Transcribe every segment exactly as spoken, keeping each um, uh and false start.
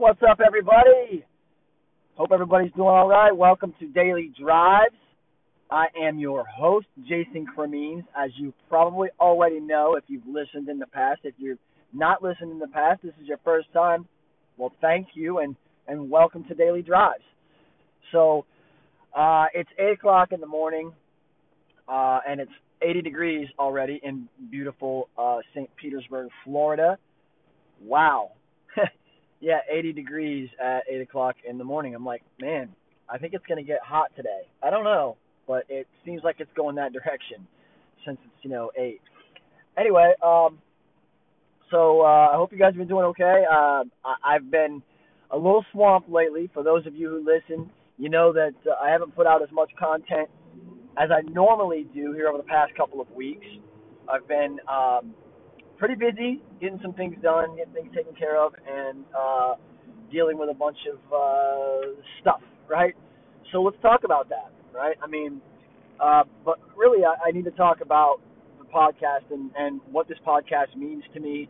What's up, everybody? Hope everybody's doing all right. Welcome to Daily Drives. I am your host, Jason Cremines. As you probably already know, if you've listened in the past, if you've not listened in the past, this is your first time, well, thank you, and, and welcome to Daily Drives. So, uh, it's eight o'clock in the morning, uh, and it's eighty degrees already in beautiful uh, Saint Petersburg, Florida. Wow. Yeah, eighty degrees at eight o'clock in the morning. I'm like, man, I think it's going to get hot today. I don't know, but it seems like it's going that direction since it's, you know, eight. Anyway, um, so uh, I hope you guys have been doing okay. Uh, I- I've been a little swamped lately. For those of you who listen, you know that uh, I haven't put out as much content as I normally do here over the past couple of weeks. I've been... Um, pretty busy, getting some things done, getting things taken care of, and uh, dealing with a bunch of uh, stuff, right? So let's talk about that, right? I mean, uh, but really I, I need to talk about the podcast and, and what this podcast means to me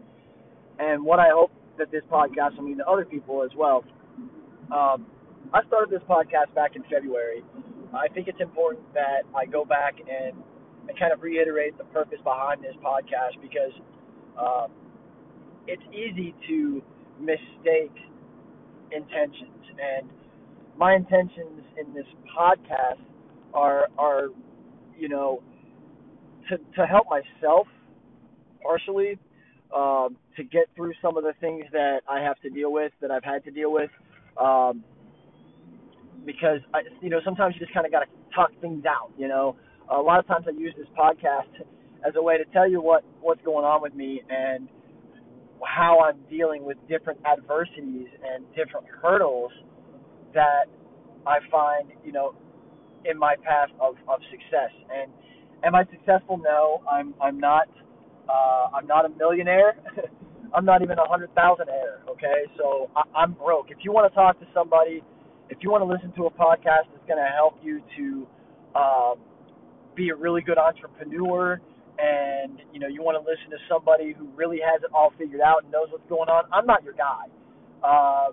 and what I hope that this podcast will mean to other people as well. Um, I started this podcast back in February. I think it's important that I go back and, and kind of reiterate the purpose behind this podcast because Um, it's easy to mistake intentions, and my intentions in this podcast are, are you know, to to help myself partially, uh, to get through some of the things that I have to deal with, that I've had to deal with, um, because, I, you know, sometimes you just kind of got to talk things out, you know. A lot of times I use this podcast to, as a way to tell you what, what's going on with me and how I'm dealing with different adversities and different hurdles that I find, you know, in my path of, of success. And am I successful? No, I'm I'm not. Uh, I'm not a millionaire. I'm not even a hundred thousandaire. Okay, so I, I'm broke. If you want to talk to somebody, if you want to listen to a podcast that's going to help you to um, be a really good entrepreneur. And, you know, you want to listen to somebody who really has it all figured out and knows what's going on, I'm not your guy. Uh,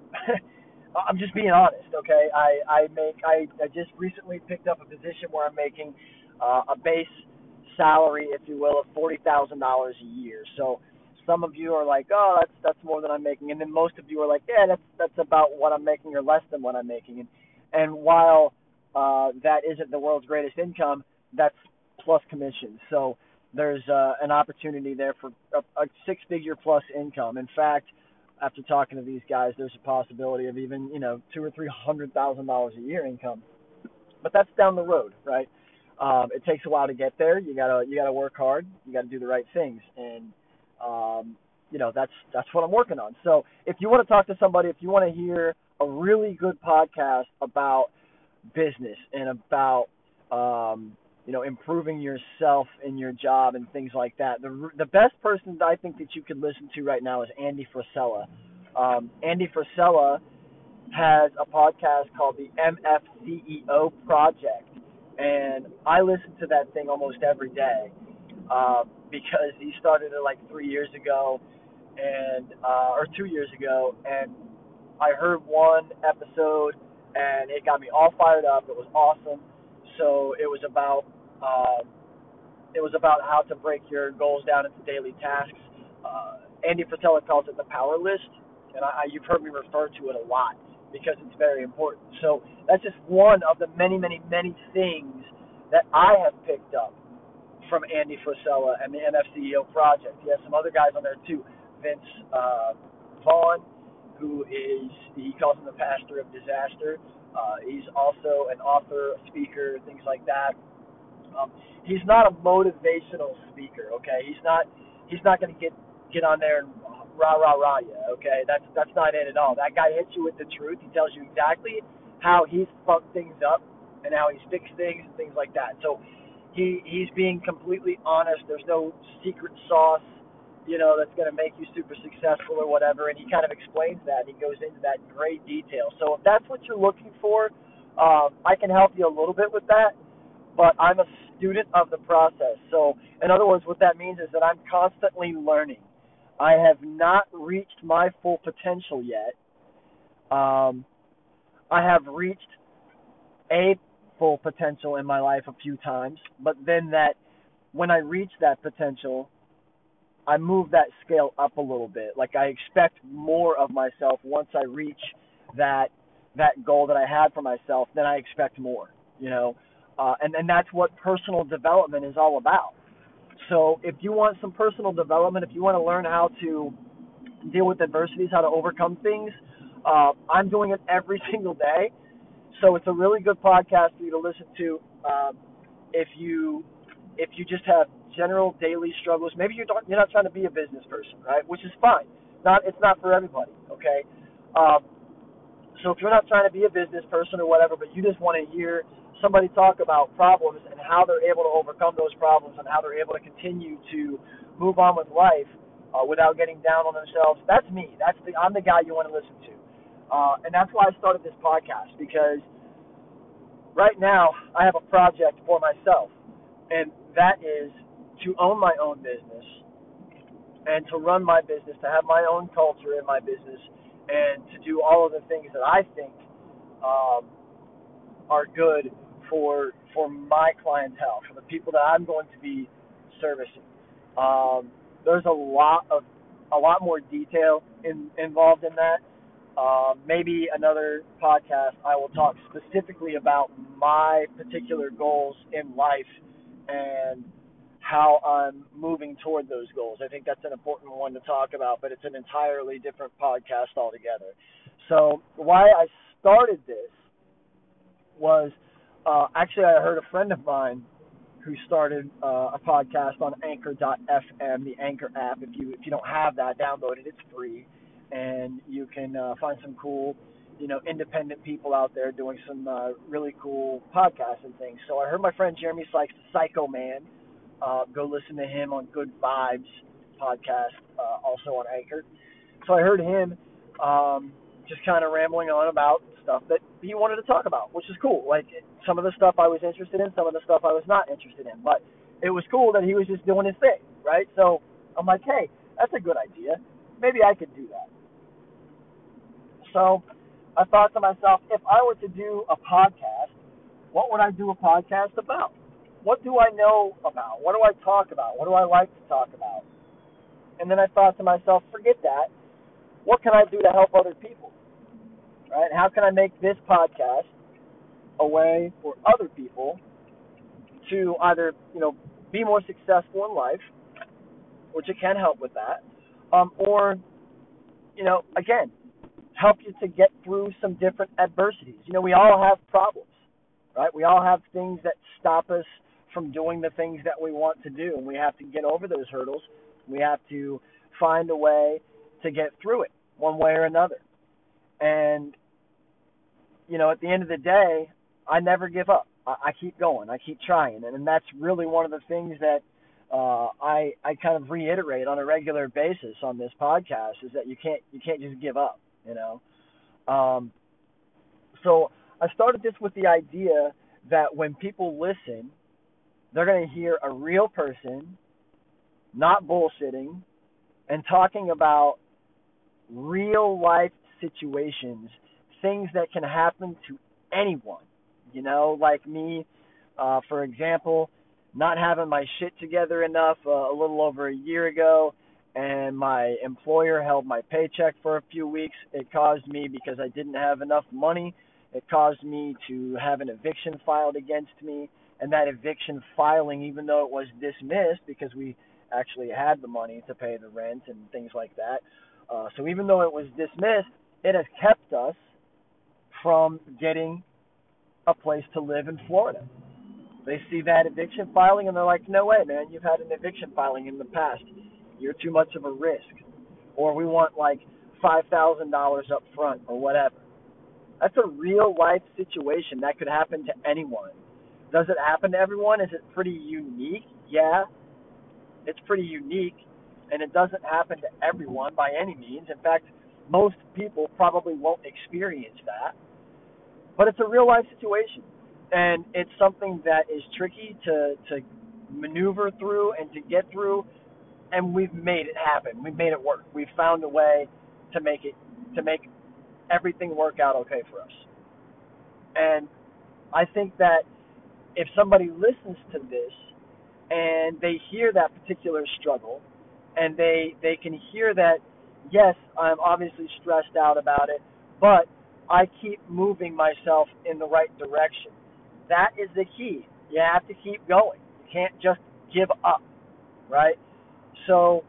I'm just being honest, okay? I, I make I, I just recently picked up a position where I'm making uh, a base salary, if you will, of forty thousand dollars a year. So some of you are like, oh, that's that's more than I'm making. And then most of you are like, yeah, that's that's about what I'm making or less than what I'm making. And, and while uh, that isn't the world's greatest income, that's plus commission. So there's uh, an opportunity there for a, a six-figure plus income. In fact, after talking to these guys, there's a possibility of even, you know, two or three hundred thousand dollars a year income. But that's down the road, right? Um, it takes a while to get there. You gotta you gotta work hard. You gotta do the right things, and um, you know that's that's what I'm working on. So if you want to talk to somebody, if you want to hear a really good podcast about business and about um, you know, improving yourself in your job and things like that. The the best person that I think that you could listen to right now is Andy Frisella. Um, Andy Frisella has a podcast called the M F C E O Project, and I listen to that thing almost every day uh, because he started it like three years ago and uh, or two years ago, and I heard one episode, and it got me all fired up. It was awesome. So it was about uh, it was about how to break your goals down into daily tasks. Uh, Andy Frisella calls it the power list, and I, you've heard me refer to it a lot because it's very important. So that's just one of the many, many, many things that I have picked up from Andy Frisella and the M F C E O Project. He has some other guys on there too, Vince uh, Vaughn, who is, he calls him the pastor of disaster. Uh, he's also an author, a speaker, things like that. Um, he's not a motivational speaker, okay? He's not he's not going to get get on there and rah, rah, rah you, okay? That's, that's not it at all. That guy hits you with the truth. He tells you exactly how he's fucked things up and how he's fixed things and things like that. So he he's being completely honest. There's no secret sauce, you know, that's going to make you super successful or whatever, and he kind of explains that. He goes into that in great detail. So if that's what you're looking for, um, I can help you a little bit with that, but I'm a student of the process. So in other words, what that means is that I'm constantly learning. I have not reached my full potential yet, Um, I have reached a full potential in my life a few times, but then that when I reach that potential, I move that scale up a little bit. Like, I expect more of myself once I reach that that goal that I had for myself, then I expect more, you know. Uh, and, and that's what personal development is all about. So if you want some personal development, if you want to learn how to deal with adversities, how to overcome things, uh, I'm doing it every single day. So it's a really good podcast for you to listen to um, if you if you just have general daily struggles. Maybe you're not, you're not trying to be a business person, right? Which is fine. Not it's not for everybody, okay? Um, so if you're not trying to be a business person or whatever, but you just want to hear somebody talk about problems and how they're able to overcome those problems and how they're able to continue to move on with life uh, without getting down on themselves, that's me. That's the I'm the guy you want to listen to. Uh, and that's why I started this podcast, because right now I have a project for myself, and that is to own my own business and to run my business, to have my own culture in my business, and to do all of the things that I think um, are good for for my clientele, for the people that I'm going to be servicing. Um, there's a lot of a lot more detail in, involved in that. Uh, maybe another podcast I will talk specifically about my particular goals in life and how I'm moving toward those goals. I think that's an important one to talk about, but it's an entirely different podcast altogether. So why I started this was uh, actually I heard a friend of mine who started uh, a podcast on Anchor dot f m, the Anchor app. If you if you don't have that, download it. It's free. And you can uh, find some cool, you know, independent people out there doing some uh, really cool podcasts and things. So I heard my friend Jeremy Sykes, the Psycho Man. Uh, go listen to him on Good Vibes podcast, uh, also on Anchor. So I heard him um, just kind of rambling on about stuff that he wanted to talk about, which is cool. Like, some of the stuff I was interested in, some of the stuff I was not interested in. But it was cool that he was just doing his thing, right? So I'm like, hey, that's a good idea. Maybe I could do that. So I thought to myself, if I were to do a podcast, what would I do a podcast about? What do I know about? What do I talk about? What do I like to talk about? And then I thought to myself, forget that. What can I do to help other people? Right? How can I make this podcast a way for other people to either, you know, be more successful in life, which it can help with that, um, or, you know, again, help you to get through some different adversities. You know, we all have problems, right? We all have things that stop us from doing the things that we want to do, and we have to get over those hurdles. We have to find a way to get through it one way or another. And, you know, at the end of the day, I never give up. I, I keep going. I keep trying. And, and that's really one of the things that Uh, I, I kind of reiterate on a regular basis on this podcast, is that you can't you can't just give up, you know. Um, so I started this with the idea that when people listen, they're going to hear a real person, not bullshitting, and talking about real life situations, things that can happen to anyone, you know, like me, uh, for example. Not having my shit together enough uh, a little over a year ago, and my employer held my paycheck for a few weeks. It caused me, because I didn't have enough money, it caused me to have an eviction filed against me, and that eviction filing, even though it was dismissed because we actually had the money to pay the rent and things like that, uh, so even though it was dismissed, it has kept us from getting a place to live in Florida. They see that eviction filing, and they're like, no way, man, you've had an eviction filing in the past. You're too much of a risk. Or we want, like, five thousand dollars up front or whatever. That's a real-life situation that could happen to anyone. Does it happen to everyone? Is it pretty unique? Yeah, it's pretty unique, and it doesn't happen to everyone by any means. In fact, most people probably won't experience that. But it's a real-life situation. And it's something that is tricky to, to maneuver through and to get through, and we've made it happen. We've made it work. We've found a way to make it to make everything work out okay for us. And I think that if somebody listens to this and they hear that particular struggle and they, they can hear that, yes, I'm obviously stressed out about it, but I keep moving myself in the right direction. That is the key. You have to keep going. You can't just give up, right? So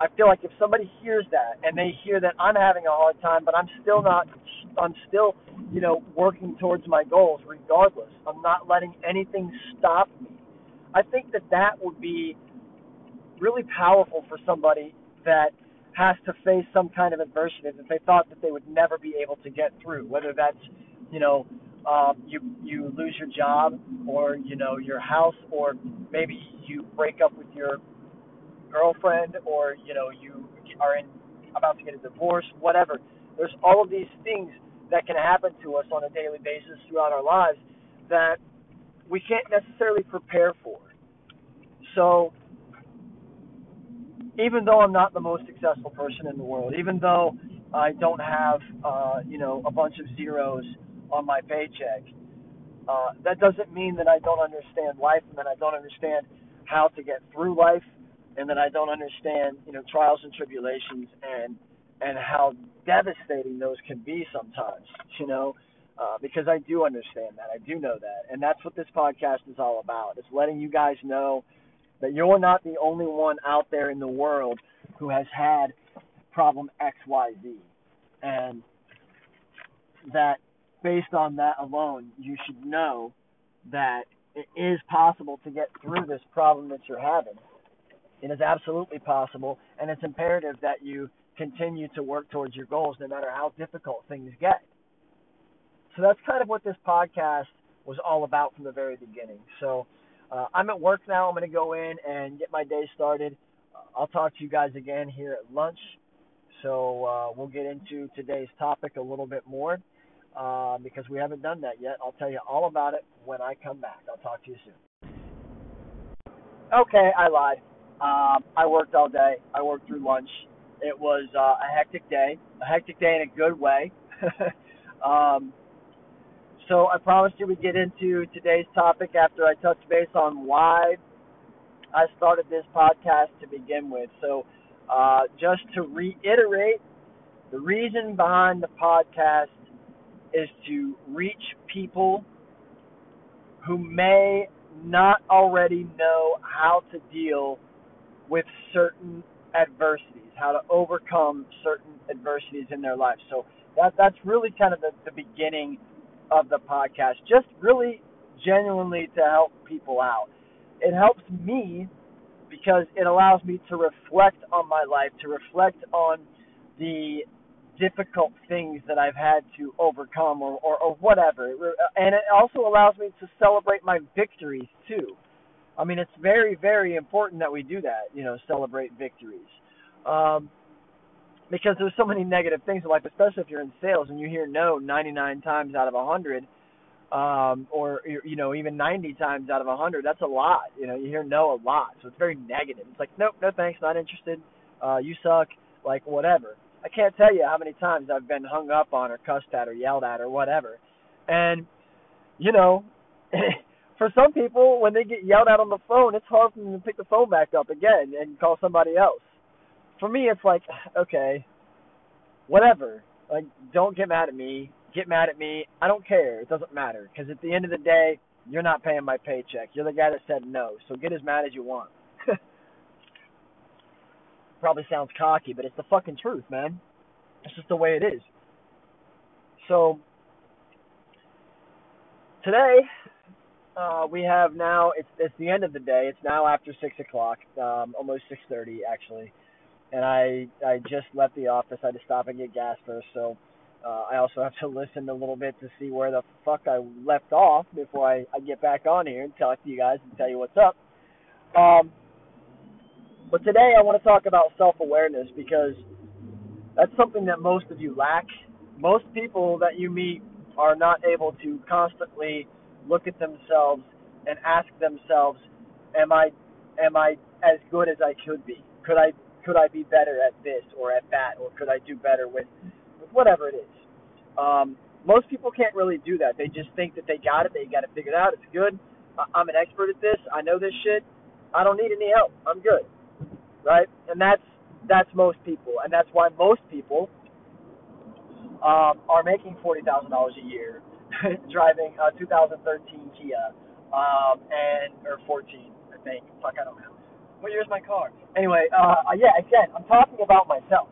I feel like if somebody hears that and they hear that I'm having a hard time, but I'm still not, I'm still, you know, working towards my goals regardless. I'm not letting anything stop me. I think that that would be really powerful for somebody that has to face some kind of adversity that they thought that they would never be able to get through, whether that's, you know, Um, you you lose your job, or you know your house, or maybe you break up with your girlfriend, or you know you are in, about to get a divorce. Whatever. There's all of these things that can happen to us on a daily basis throughout our lives that we can't necessarily prepare for. So even though I'm not the most successful person in the world, even though I don't have uh, you know a bunch of zeros on my paycheck, uh, that doesn't mean that I don't understand life and that I don't understand how to get through life and that I don't understand, you know, trials and tribulations and and how devastating those can be sometimes, you know, uh, because I do understand that. I do know that. And that's what this podcast is all about. It's letting you guys know that you're not the only one out there in the world who has had problem X, Y, Z, and that based on that alone, you should know that it is possible to get through this problem that you're having. It is absolutely possible, and it's imperative that you continue to work towards your goals no matter how difficult things get. So that's kind of what this podcast was all about from the very beginning. So uh, I'm at work now. I'm going to go in and get my day started. Uh, I'll talk to you guys again here at lunch. So uh, we'll get into today's topic a little bit more. Uh, because we haven't done that yet. I'll tell you all about it when I come back. I'll talk to you soon. Okay, I lied. Um, I worked all day. I worked through lunch. It was uh, a hectic day, a hectic day in a good way. um, so I promised you we'd get into today's topic after I touched base on why I started this podcast to begin with. So uh, just to reiterate, the reason behind the podcast is to reach people who may not already know how to deal with certain adversities, how to overcome certain adversities in their life. So that that's really kind of the, the beginning of the podcast, just really genuinely to help people out. It helps me because it allows me to reflect on my life, to reflect on the difficult things that I've had to overcome or, or, or whatever. And it also allows me to celebrate my victories too. I mean, it's very, very important that we do that, you know, celebrate victories. Um, because there's so many negative things in life, especially if you're in sales and you hear no ninety-nine times out of one hundred, um, or, you know, even ninety times out of one hundred. That's a lot. You know, you hear no a lot. So it's very negative. It's like, nope, no thanks, not interested. Uh, you suck, like whatever. I can't tell you how many times I've been hung up on or cussed at or yelled at or whatever. And, you know, for some people, when they get yelled at on the phone, it's hard for them to pick the phone back up again and call somebody else. For me, it's like, okay, whatever. Like, don't get mad at me. Get mad at me. I don't care. It doesn't matter. Because at the end of the day, you're not paying my paycheck. You're the guy that said no. So get as mad as you want. Probably sounds cocky, but it's the fucking truth, man. It's just the way it is. So today uh, we have now it's, it's the end of the day. It's now after six o'clock, um, almost six thirty actually. And I I just left the office. I had to stop and get gas first. So uh, I also have to listen a little bit to see where the fuck I left off before I, I get back on here and talk to you guys and tell you what's up. Um. But today I want to talk about self-awareness because that's something that most of you lack. Most people that you meet are not able to constantly look at themselves and ask themselves, am I am I as good as I could be? Could I could I be better at this or at that, or could I do better with, with whatever it is? Um, most people can't really do that. They just think that they got it. They got it figured out. It's good. I'm an expert at this. I know this shit. I don't need any help. I'm good, right? And that's that's most people, and that's why most people um, are making forty thousand dollars a year driving a two thousand thirteen Kia um, and or fourteen, I think. Fuck, I don't know. What year is my car? Anyway, uh, yeah, again, I'm talking about myself.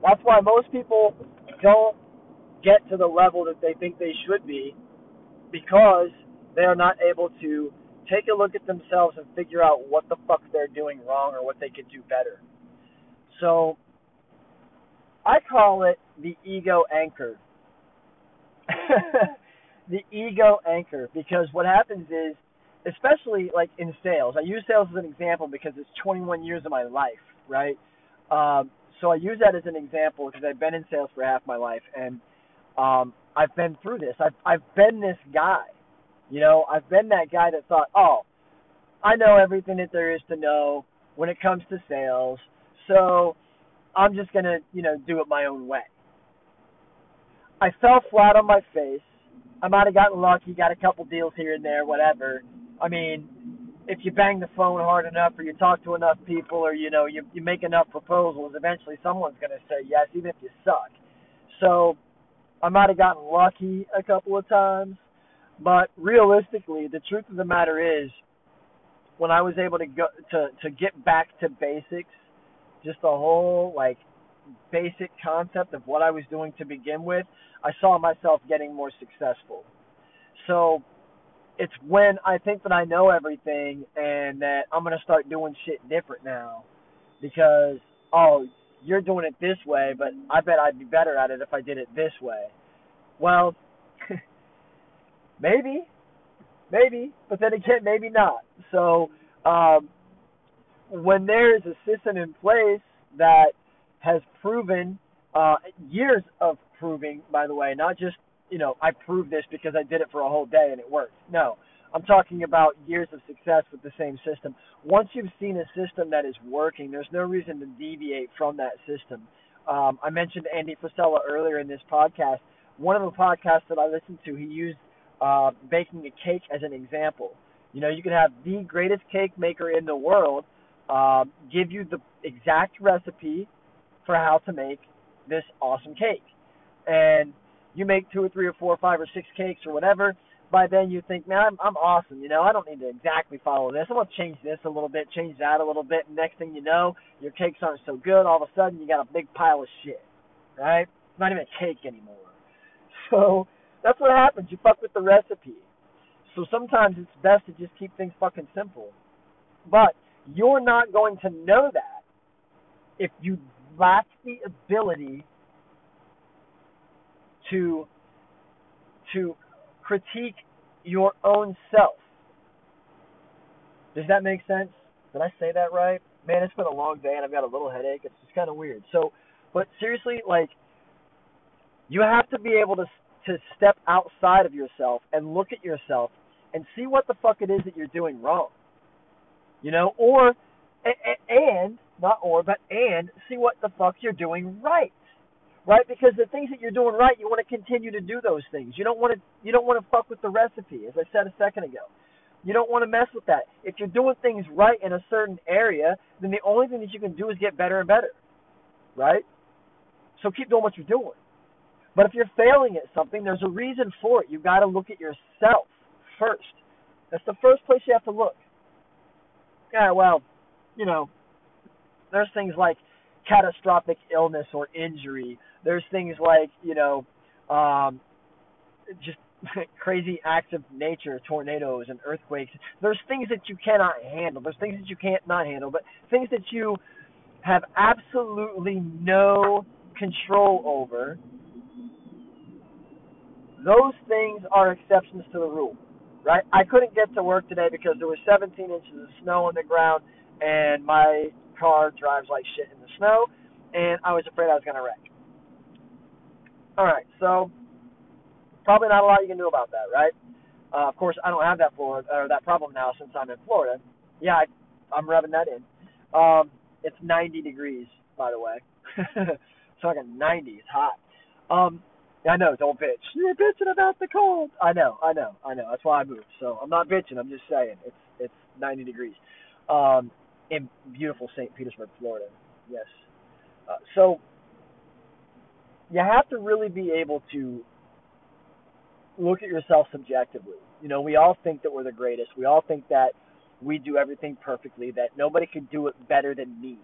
That's why most people don't get to the level that they think they should be, because they are not able to take a look at themselves and figure out what the fuck they're doing wrong or what they could do better. So I call it the ego anchor. The ego anchor, because what happens is, especially like in sales, I use sales as an example because it's twenty-one years of my life, right? Um, so I use that as an example because I've been in sales for half my life, and um, I've been through this. I've, I've been this guy. You know, I've been that guy that thought, oh, I know everything that there is to know when it comes to sales, so I'm just going to, you know, do it my own way. I fell flat on my face. I might have gotten lucky, got a couple deals here and there, whatever. I mean, if you bang the phone hard enough, or you talk to enough people, or, you know, you, you make enough proposals, eventually someone's going to say yes, even if you suck. So I might have gotten lucky a couple of times. But realistically, the truth of the matter is, when I was able to go to, to get back to basics, just the whole like basic concept of what I was doing to begin with, I saw myself getting more successful. So it's when I think that I know everything and that I'm going to start doing shit different now, because, oh, you're doing it this way, but I bet I'd be better at it if I did it this way. Well, Maybe, maybe, but then again, maybe not. So um, when there is a system in place that has proven, uh, years of proving, by the way, not just, you know, I proved this because I did it for a whole day and it worked. No, I'm talking about years of success with the same system. Once you've seen a system that is working, there's no reason to deviate from that system. Um, I mentioned Andy Frisella earlier in this podcast. One of the podcasts that I listened to, he used Uh, baking a cake as an example. You know, you can have the greatest cake maker in the world uh, give you the exact recipe for how to make this awesome cake. And you make two or three or four or five or six cakes or whatever. By then you think, man, I'm, I'm awesome. You know, I don't need to exactly follow this. I'm going to change this a little bit, change that a little bit. And next thing you know, your cakes aren't so good. All of a sudden you got a big pile of shit, right? It's not even a cake anymore. So that's what happens. You fuck with the recipe. So sometimes it's best to just keep things fucking simple. But you're not going to know that if you lack the ability to, to critique your own self. Does that make sense? Did I say that right? Man, it's been a long day and I've got a little headache. It's just kind of weird. So, but seriously, like, you have to be able to to step outside of yourself and look at yourself and see what the fuck it is that you're doing wrong, you know, or, and, not or, but and, see what the fuck you're doing right, right? Because the things that you're doing right, you want to continue to do those things. You don't want to, you don't want to fuck with the recipe, as I said a second ago. You don't want to mess with that. If you're doing things right in a certain area, then the only thing that you can do is get better and better, right? So keep doing what you're doing. But if you're failing at something, there's a reason for it. You've got to look at yourself first. That's the first place you have to look. Yeah, well, you know, there's things like catastrophic illness or injury. There's things like, you know, um, just crazy acts of nature, tornadoes and earthquakes. There's things that you cannot handle. There's things that you can't not handle, but things that you have absolutely no control over. Those things are exceptions to the rule, right? I couldn't get to work today because there was seventeen inches of snow on the ground, and my car drives like shit in the snow, and I was afraid I was going to wreck. All right, so probably not a lot you can do about that, right? Uh, of course, I don't have that Florida, or that problem now since I'm in Florida. Yeah, I, I'm rubbing that in. Um, it's ninety degrees, by the way. It's like a ninety. It's hot. Um I know, don't bitch. You were bitching about the cold. I know, I know, I know. That's why I moved. So I'm not bitching. I'm just saying it's it's ninety degrees um, in beautiful Saint Petersburg, Florida. Yes. Uh, so you have to really be able to look at yourself subjectively. You know, we all think that we're the greatest. We all think that we do everything perfectly, that nobody can do it better than me.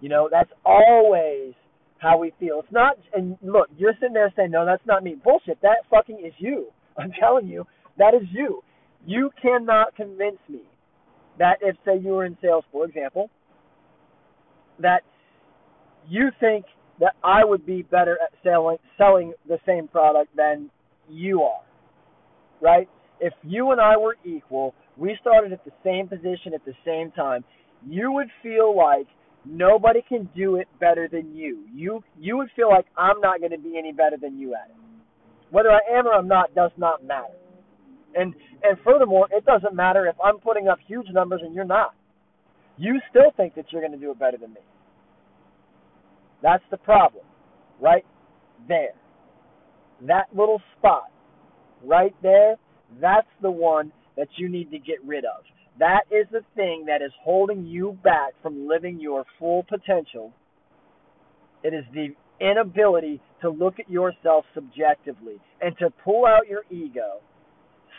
You know, that's always how we feel. It's not, and look, you're sitting there saying, no, that's not me. Bullshit, that fucking is you. I'm telling you, that is you. You cannot convince me that if, say, you were in sales, for example, that you think that I would be better at selling, selling the same product than you are, right? If you and I were equal, we started at the same position at the same time, you would feel like nobody can do it better than you. You you would feel like I'm not going to be any better than you at it. Whether I am or I'm not does not matter. And and furthermore, it doesn't matter if I'm putting up huge numbers and you're not. You still think that you're going to do it better than me. That's the problem, right there. That little spot right there, that's the one that you need to get rid of. That is the thing that is holding you back from living your full potential. It is the inability to look at yourself subjectively and to pull out your ego,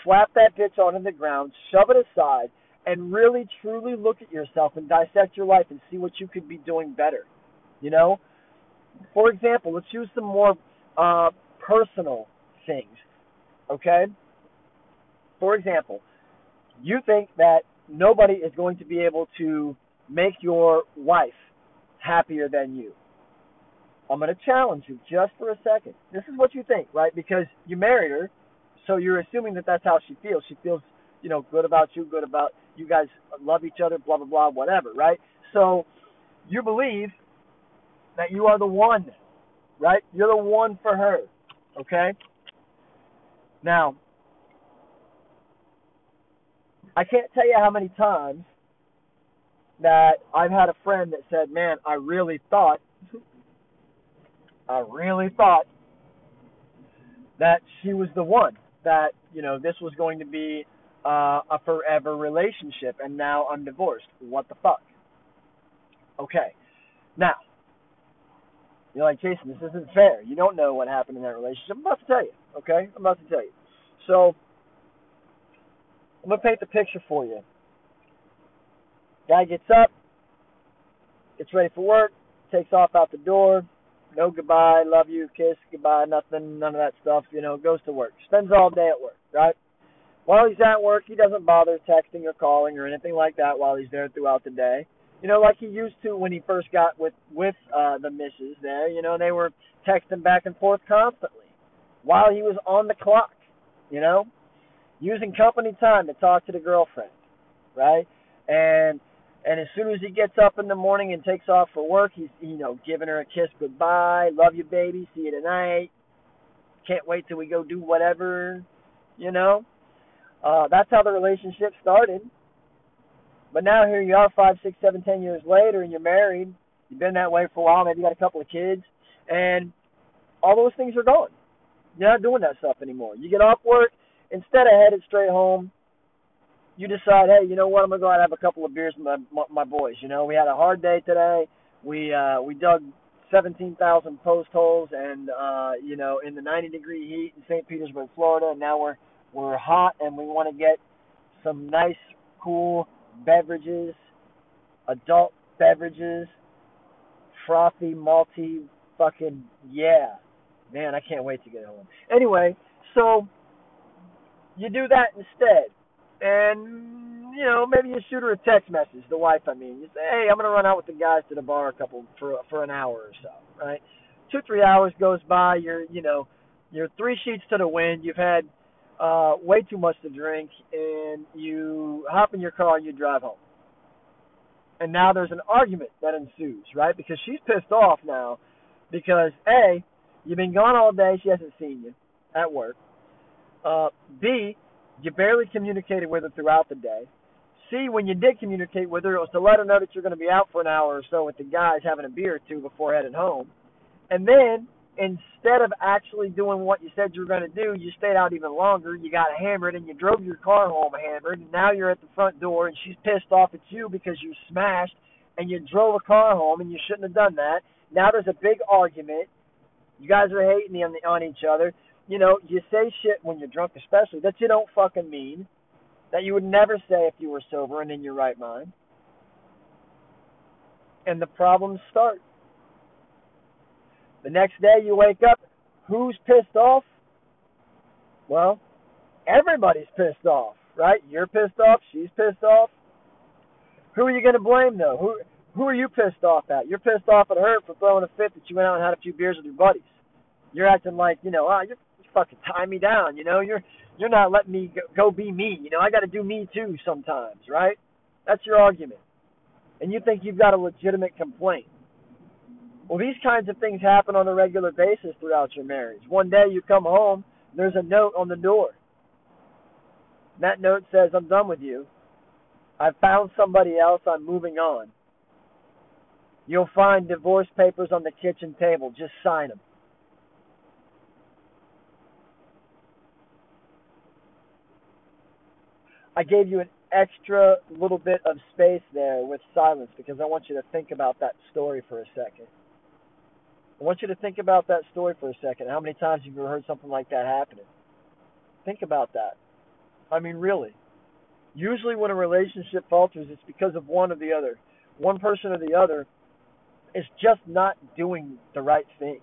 slap that bitch onto the ground, shove it aside, and really truly look at yourself and dissect your life and see what you could be doing better. You know? For example, let's use some more uh, personal things, okay? For example, you think that nobody is going to be able to make your wife happier than you. I'm going to challenge you just for a second. This is what you think, right? Because you married her, so you're assuming that that's how she feels. She feels, you know, good about you, good about you guys love each other, blah, blah, blah, whatever, right? So you believe that you are the one, right? You're the one for her, okay? Now, I can't tell you how many times that I've had a friend that said, man, I really thought, I really thought that she was the one, that, you know, this was going to be uh, a forever relationship, and now I'm divorced. What the fuck? Okay. Now, you're like, Jason, this isn't fair. You don't know what happened in that relationship. I'm about to tell you, okay? I'm about to tell you. So, I'm going to paint the picture for you. Guy gets up, gets ready for work, takes off out the door, no goodbye, love you, kiss, goodbye, nothing, none of that stuff, you know, goes to work. Spends all day at work, right? While he's at work, he doesn't bother texting or calling or anything like that while he's there throughout the day. You know, like he used to when he first got with, with uh, the missus there, you know, they were texting back and forth constantly while he was on the clock, you know? Using company time to talk to the girlfriend, right? And and as soon as he gets up in the morning and takes off for work, he's, you know, giving her a kiss goodbye, love you, baby, see you tonight, can't wait till we go do whatever, you know? Uh, that's how the relationship started. But now here you are five, six, seven, ten years later, and you're married. You've been that way for a while, maybe you got a couple of kids, and all those things are gone. You're not doing that stuff anymore. You get off work. Instead of headed straight home, you decide, hey, you know what, I'm going to go out and have a couple of beers with my, my, my boys. You know, we had a hard day today. We uh, we dug seventeen thousand post holes and, uh, you know, in the ninety-degree heat in Saint Petersburg, Florida, and now we're, we're hot and we want to get some nice, cool beverages, adult beverages, frothy, malty, fucking, yeah. Man, I can't wait to get home. Anyway, so you do that instead, and, you know, maybe you shoot her a text message, the wife, I mean. You say, hey, I'm going to run out with the guys to the bar a couple for for an hour or so, right? Two, three hours goes by, you're, you know, you're three sheets to the wind, you've had uh, way too much to drink, and you hop in your car and you drive home. And now there's an argument that ensues, right? Because she's pissed off now because, A, you've been gone all day, she hasn't seen you at work. Uh, B, you barely communicated with her throughout the day. C, when you did communicate with her, it was to let her know that you're going to be out for an hour or so with the guys having a beer or two before heading home. And then instead of actually doing what you said you were going to do, you stayed out even longer, you got hammered, and you drove your car home hammered, and now you're at the front door, and she's pissed off at you because you smashed, and you drove a car home, and you shouldn't have done that. Now there's a big argument. You guys are hating on, the, on each other. You know, you say shit when you're drunk especially that you don't fucking mean, that you would never say if you were sober and in your right mind. And the problems start. The next day you wake up, who's pissed off? Well, everybody's pissed off, right? You're pissed off, she's pissed off. Who are you going to blame, though? Who who are you pissed off at? You're pissed off at her for throwing a fit that you went out and had a few beers with your buddies. You're acting like, you know, ah, you're, you're fucking tying me down, you know? You're you're not letting me go, go be me, you know? I got to do me too sometimes, right? That's your argument. And you think you've got a legitimate complaint. Well, these kinds of things happen on a regular basis throughout your marriage. One day you come home, and there's a note on the door. And that note says, I'm done with you. I've found somebody else. I'm moving on. You'll find divorce papers on the kitchen table. Just sign them. I gave you an extra little bit of space there with silence because I want you to think about that story for a second. I want you to think about that story for a second. How many times have you heard something like that happening? Think about that. I mean, really. Usually when a relationship falters, it's because of one or the other. One person or the other is just not doing the right things.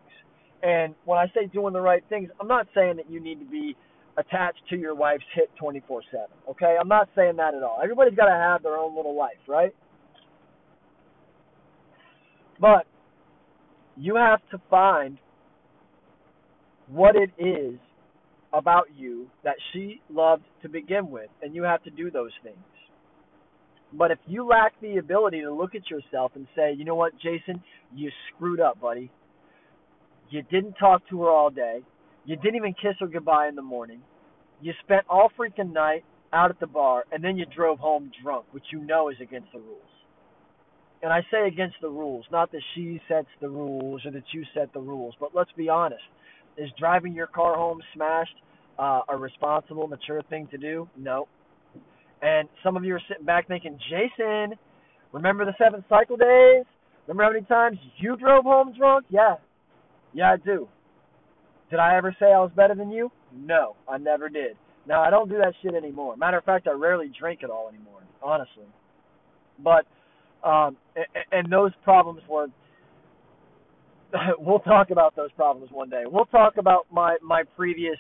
And when I say doing the right things, I'm not saying that you need to be attached to your wife's hip twenty-four seven, okay? I'm not saying that at all. Everybody's got to have their own little life, right? But you have to find what it is about you that she loved to begin with, and you have to do those things. But if you lack the ability to look at yourself and say, you know what, Jason, you screwed up, buddy. You didn't talk to her all day. You didn't even kiss her goodbye in the morning. You spent all freaking night out at the bar, and then you drove home drunk, which you know is against the rules. And I say against the rules, not that she sets the rules or that you set the rules, but let's be honest. Is driving your car home smashed uh, a responsible, mature thing to do? No. And some of you are sitting back thinking, Jason, remember the seventh cycle days? Remember how many times you drove home drunk? Yeah. Yeah, I do. Did I ever say I was better than you? No, I never did. Now, I don't do that shit anymore. Matter of fact, I rarely drink at all anymore, honestly. But, um, and those problems were... We'll talk about those problems one day. We'll talk about my, my previous,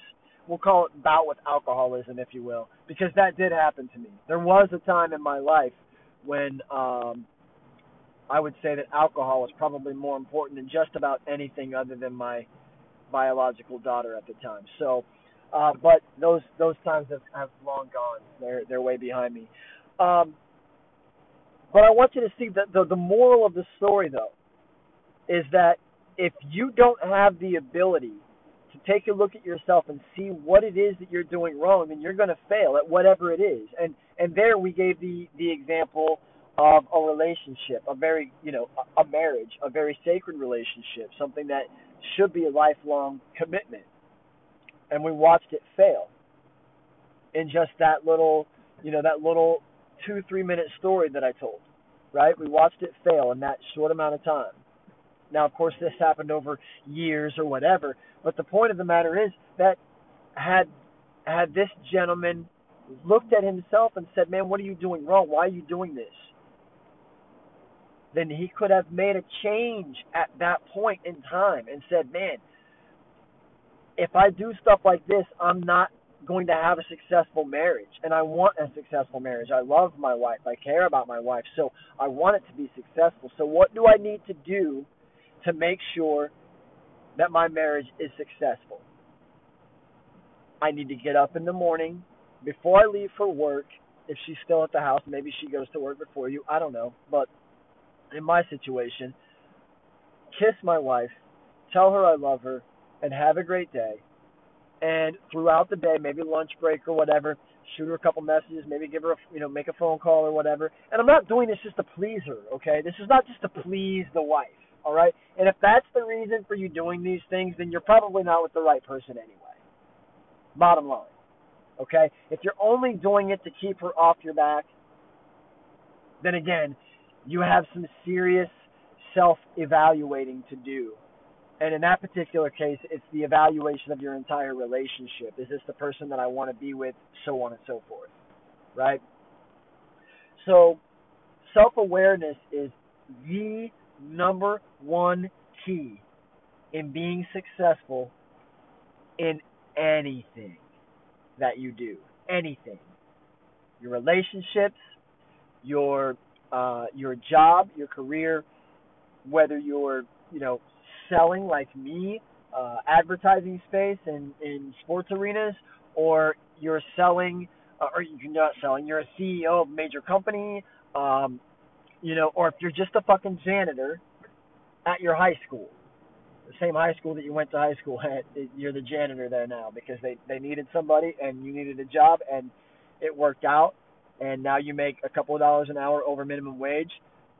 we'll call it bout with alcoholism, if you will, because that did happen to me. There was a time in my life when um, I would say that alcohol was probably more important than just about anything other than my biological daughter at the time. So, uh, but those those times have, have long gone. They're, they're way behind me. Um, but I want you to see that the, the moral of the story, though, is that if you don't have the ability to take a look at yourself and see what it is that you're doing wrong, then you're going to fail at whatever it is. And and there we gave the, the example of a relationship, a very, you know, a marriage, a very sacred relationship, something that should be a lifelong commitment. And we watched it fail in just that little, you know, that little two, three minute story that I told, right? We watched it fail in that short amount of time. Now, of course, this happened over years or whatever, but the point of the matter is that had had this gentleman looked at himself and said, man, what are you doing wrong? Why are you doing this? Then he could have made a change at that point in time and said, man, if I do stuff like this, I'm not going to have a successful marriage, and I want a successful marriage. I love my wife. I care about my wife, so I want it to be successful. So what do I need to do to make sure that my marriage is successful? I need to get up in the morning before I leave for work. If she's still at the house, maybe she goes to work before you, I don't know. But in my situation, kiss my wife, tell her I love her, and have a great day. And throughout the day, maybe lunch break or whatever, shoot her a couple messages, maybe give her, a, you know, make a phone call or whatever. And I'm not doing this just to please her, okay? This is not just to please the wife. all right? And if that's the reason for you doing these things, then you're probably not with the right person anyway. Bottom line, okay? If you're only doing it to keep her off your back, then again, you have some serious self-evaluating to do. And in that particular case, it's the evaluation of your entire relationship. Is this the person that I want to be with? So on and so forth, right? So self-awareness is the number one key in being successful in anything that you do, anything. Your relationships, your uh, your job, your career, whether you're, you know, selling like me, uh, advertising space in, in sports arenas, or you're selling, uh, or you're not selling, you're a C E O of a major company, um, you know, or if you're just a fucking janitor at your high school, the same high school that you went to high school at, you're the janitor there now because they, they needed somebody and you needed a job and it worked out, and now you make a couple of dollars an hour over minimum wage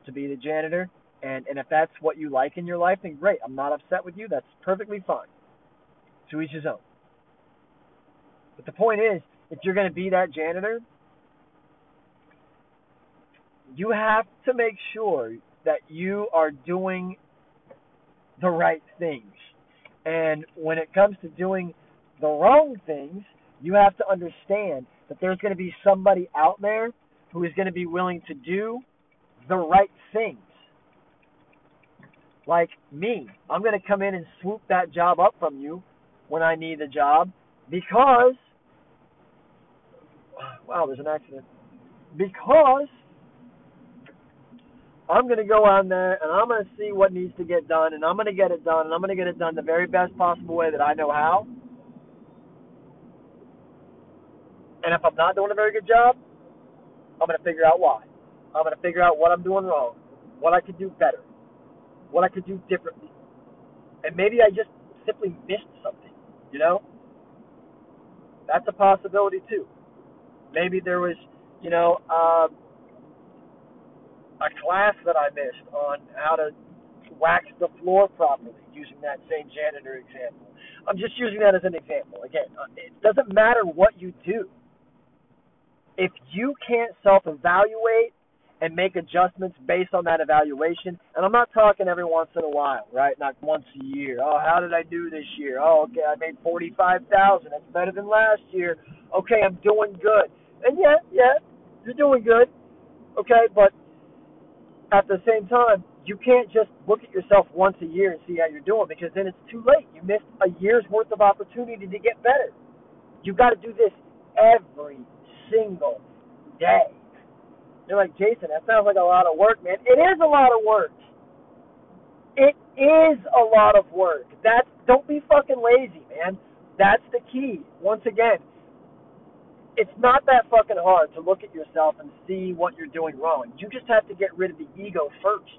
to be the janitor. And and if that's what you like in your life, then great. I'm not upset with you. That's perfectly fine. To each his own. But the point is, if you're going to be that janitor, you have to make sure that you are doing the right things. And when it comes to doing the wrong things, you have to understand that there's going to be somebody out there who is going to be willing to do the right things. Like me, I'm going to come in and swoop that job up from you when I need a job because, wow, there's an accident, because I'm going to go on there and I'm going to see what needs to get done and I'm going to get it done and I'm going to get it done the very best possible way that I know how. And if I'm not doing a very good job, I'm going to figure out why. I'm going to figure out what I'm doing wrong, what I could do better, what I could do differently. And maybe I just simply missed something, you know? That's a possibility, too. Maybe there was, you know, uh, a class that I missed on how to wax the floor properly, using that same janitor example. I'm just using that as an example. Again, it doesn't matter what you do. If you can't self-evaluate and make adjustments based on that evaluation. And I'm not talking every once in a while, right? Not once a year. Oh, how did I do this year? Oh, okay, I made forty-five thousand dollars. That's better than last year. Okay, I'm doing good. And yeah, yeah, you're doing good. Okay, but at the same time, you can't just look at yourself once a year and see how you're doing because then it's too late. You missed a year's worth of opportunity to get better. You've got to do this every single day. You're like, Jason, that sounds like a lot of work, man. It is a lot of work. It is a lot of work. That's, don't be fucking lazy, man. That's the key. Once again, it's not that fucking hard to look at yourself and see what you're doing wrong. You just have to get rid of the ego first.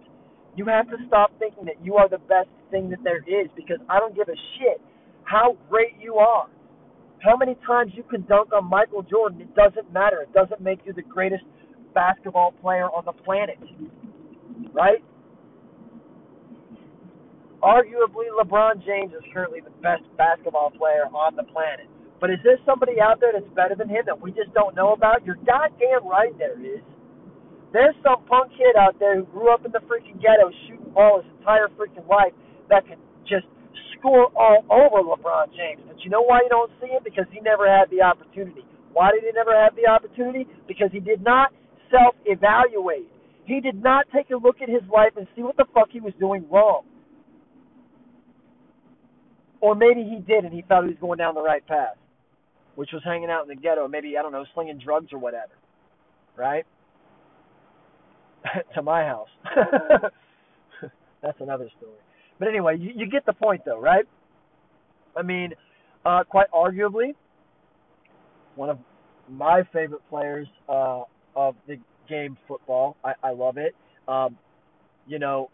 You have to stop thinking that you are the best thing that there is because I don't give a shit how great you are. How many times you can dunk on Michael Jordan, it doesn't matter. It doesn't make you the greatest basketball player on the planet, right? Arguably, LeBron James is currently the best basketball player on the planet. But is there somebody out there that's better than him that we just don't know about? You're goddamn right there is. There's some punk kid out there who grew up in the freaking ghetto shooting ball his entire freaking life that could just score all over LeBron James. But you know why you don't see him? Because he never had the opportunity. Why did he never have the opportunity? Because he did not self-evaluate. He did not take a look at his life and see what the fuck he was doing wrong. Or maybe he did and he thought he was going down the right path, which was hanging out in the ghetto, maybe, I don't know, slinging drugs or whatever, right? To my house. That's another story. But anyway, you, you get the point though, right? I mean, uh, quite arguably, one of my favorite players uh, of the game football. I, I love it. Um, you know,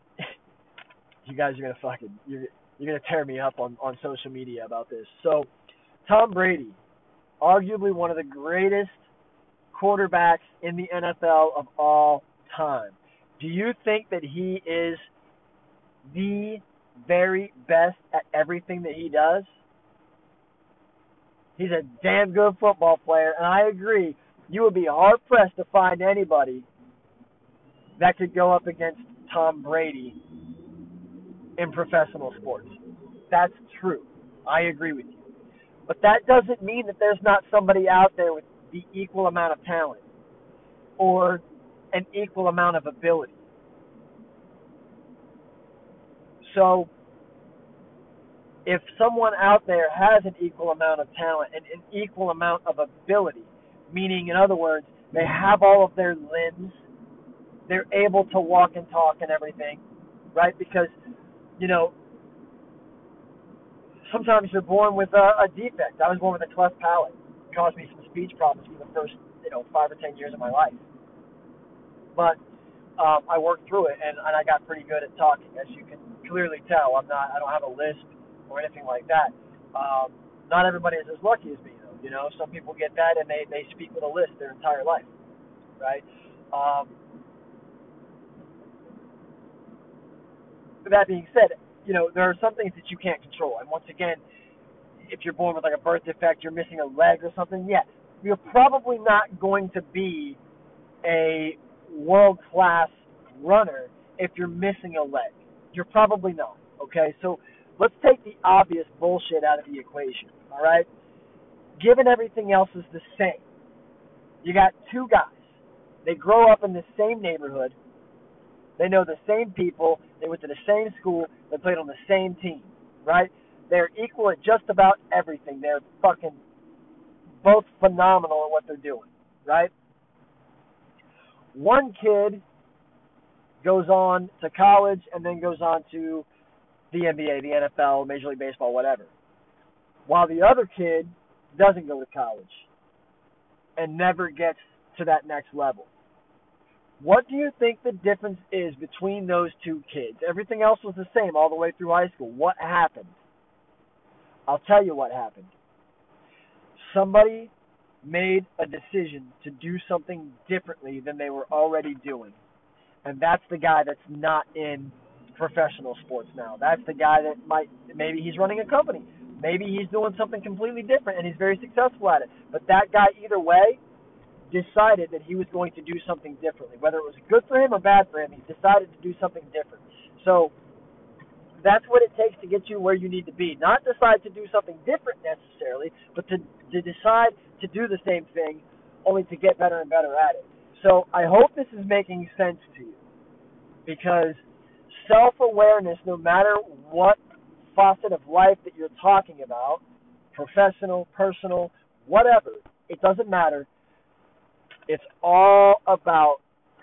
you guys are gonna fucking you're you're gonna tear me up on, on social media about this. So, Tom Brady, arguably one of the greatest quarterbacks in the N F L of all time. Do you think that he is the very best at everything that he does. He's a damn good football player, and I agree. You would be hard-pressed to find anybody that could go up against Tom Brady in professional sports. That's true. I agree with you. But that doesn't mean that there's not somebody out there with the equal amount of talent or an equal amount of ability. So if someone out there has an equal amount of talent and an equal amount of ability, meaning, in other words, they have all of their limbs, they're able to walk and talk and everything, right? Because, you know, sometimes you're born with a, a defect. I was born with a cleft palate. It caused me some speech problems for the first, you know, five or ten years of my life. But um, I worked through it, and, and I got pretty good at talking, as you can clearly tell. I'm not, I don't have a lisp or anything like that. Um, not everybody is as lucky as me, though. You know, some people get that, and they, they speak with a lisp their entire life, right? Um, with that being said, you know, there are some things that you can't control. And once again, if you're born with like a birth defect, you're missing a leg or something, yeah, you're probably not going to be a world-class runner if you're missing a leg. You're probably not, okay? So let's take the obvious bullshit out of the equation, all right? Given everything else is the same, you got two guys. They grow up in the same neighborhood. They know the same people. They went to the same school. They played on the same team, right? They're equal at just about everything. They're fucking both phenomenal at what they're doing, right? One kid goes on to college and then goes on to the N B A, the N F L, Major League Baseball, whatever, while the other kid doesn't go to college and never gets to that next level. What do you think the difference is between those two kids? Everything else was the same all the way through high school. What happened? I'll tell you what happened. Somebody made a decision to do something differently than they were already doing. And that's the guy that's not in professional sports now. That's the guy that might, maybe he's running a company. Maybe he's doing something completely different and he's very successful at it. But that guy, either way, decided that he was going to do something differently. Whether it was good for him or bad for him, he decided to do something different. So that's what it takes to get you where you need to be. Not decide to do something different necessarily, but to, to decide to do the same thing, only to get better and better at it. So I hope this is making sense to you, because self-awareness, no matter what facet of life that you're talking about, professional, personal, whatever, it doesn't matter. It's all about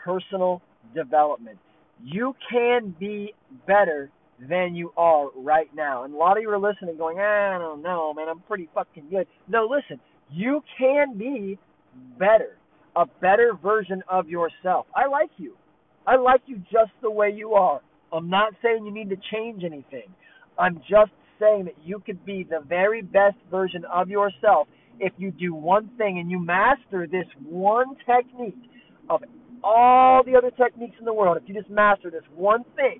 personal development. You can be better than you are right now. And a lot of you are listening going, I don't know, man, I'm pretty fucking good. No, listen, you can be better, a better version of yourself. I like you. I like you just the way you are. I'm not saying you need to change anything. I'm just saying that you could be the very best version of yourself if you do one thing and you master this one technique of all the other techniques in the world, if you just master this one thing,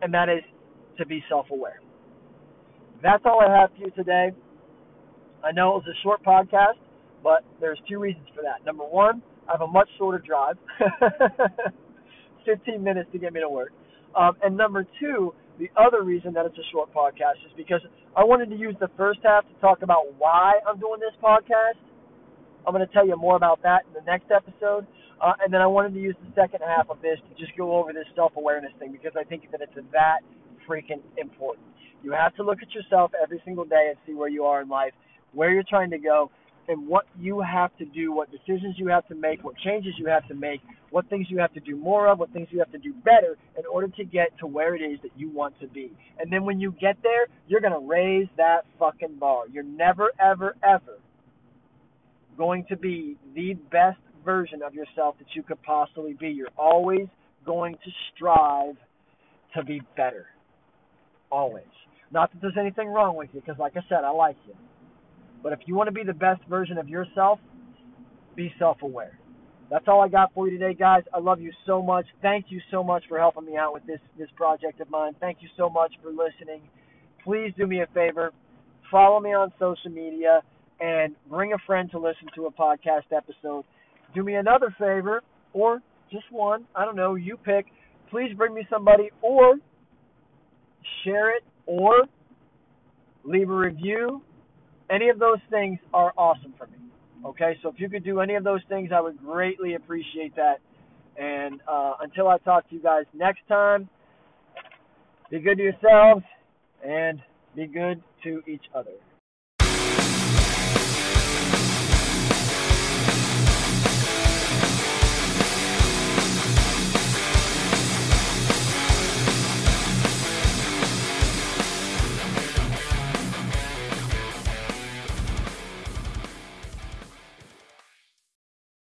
and that is to be self-aware. That's all I have for you today. I know it was a short podcast, but there's two reasons for that. Number one, I have a much shorter drive, fifteen minutes to get me to work. Um, and number two, the other reason that it's a short podcast is because I wanted to use the first half to talk about why I'm doing this podcast. I'm going to tell you more about that in the next episode. Uh, and then I wanted to use the second half of this to just go over this self-awareness thing, because I think that it's that freaking important. You have to look at yourself every single day and see where you are in life, where you're trying to go, and what you have to do, what decisions you have to make, what changes you have to make, what things you have to do more of, what things you have to do better in order to get to where it is that you want to be. And then when you get there, you're going to raise that fucking bar. You're never, ever, ever going to be the best version of yourself that you could possibly be. You're always going to strive to be better. Always. Not that there's anything wrong with you, because like I said, I like you. But if you want to be the best version of yourself, be self-aware. That's all I got for you today, guys. I love you so much. Thank you so much for helping me out with this, this project of mine. Thank you so much for listening. Please do me a favor. Follow me on social media and bring a friend to listen to a podcast episode. Do me another favor, or just one. I don't know. You pick. Please bring me somebody, or share it, or leave a review. Any of those things are awesome for me. Okay, so if you could do any of those things, I would greatly appreciate that. And uh, until I talk to you guys next time, be good to yourselves and be good to each other.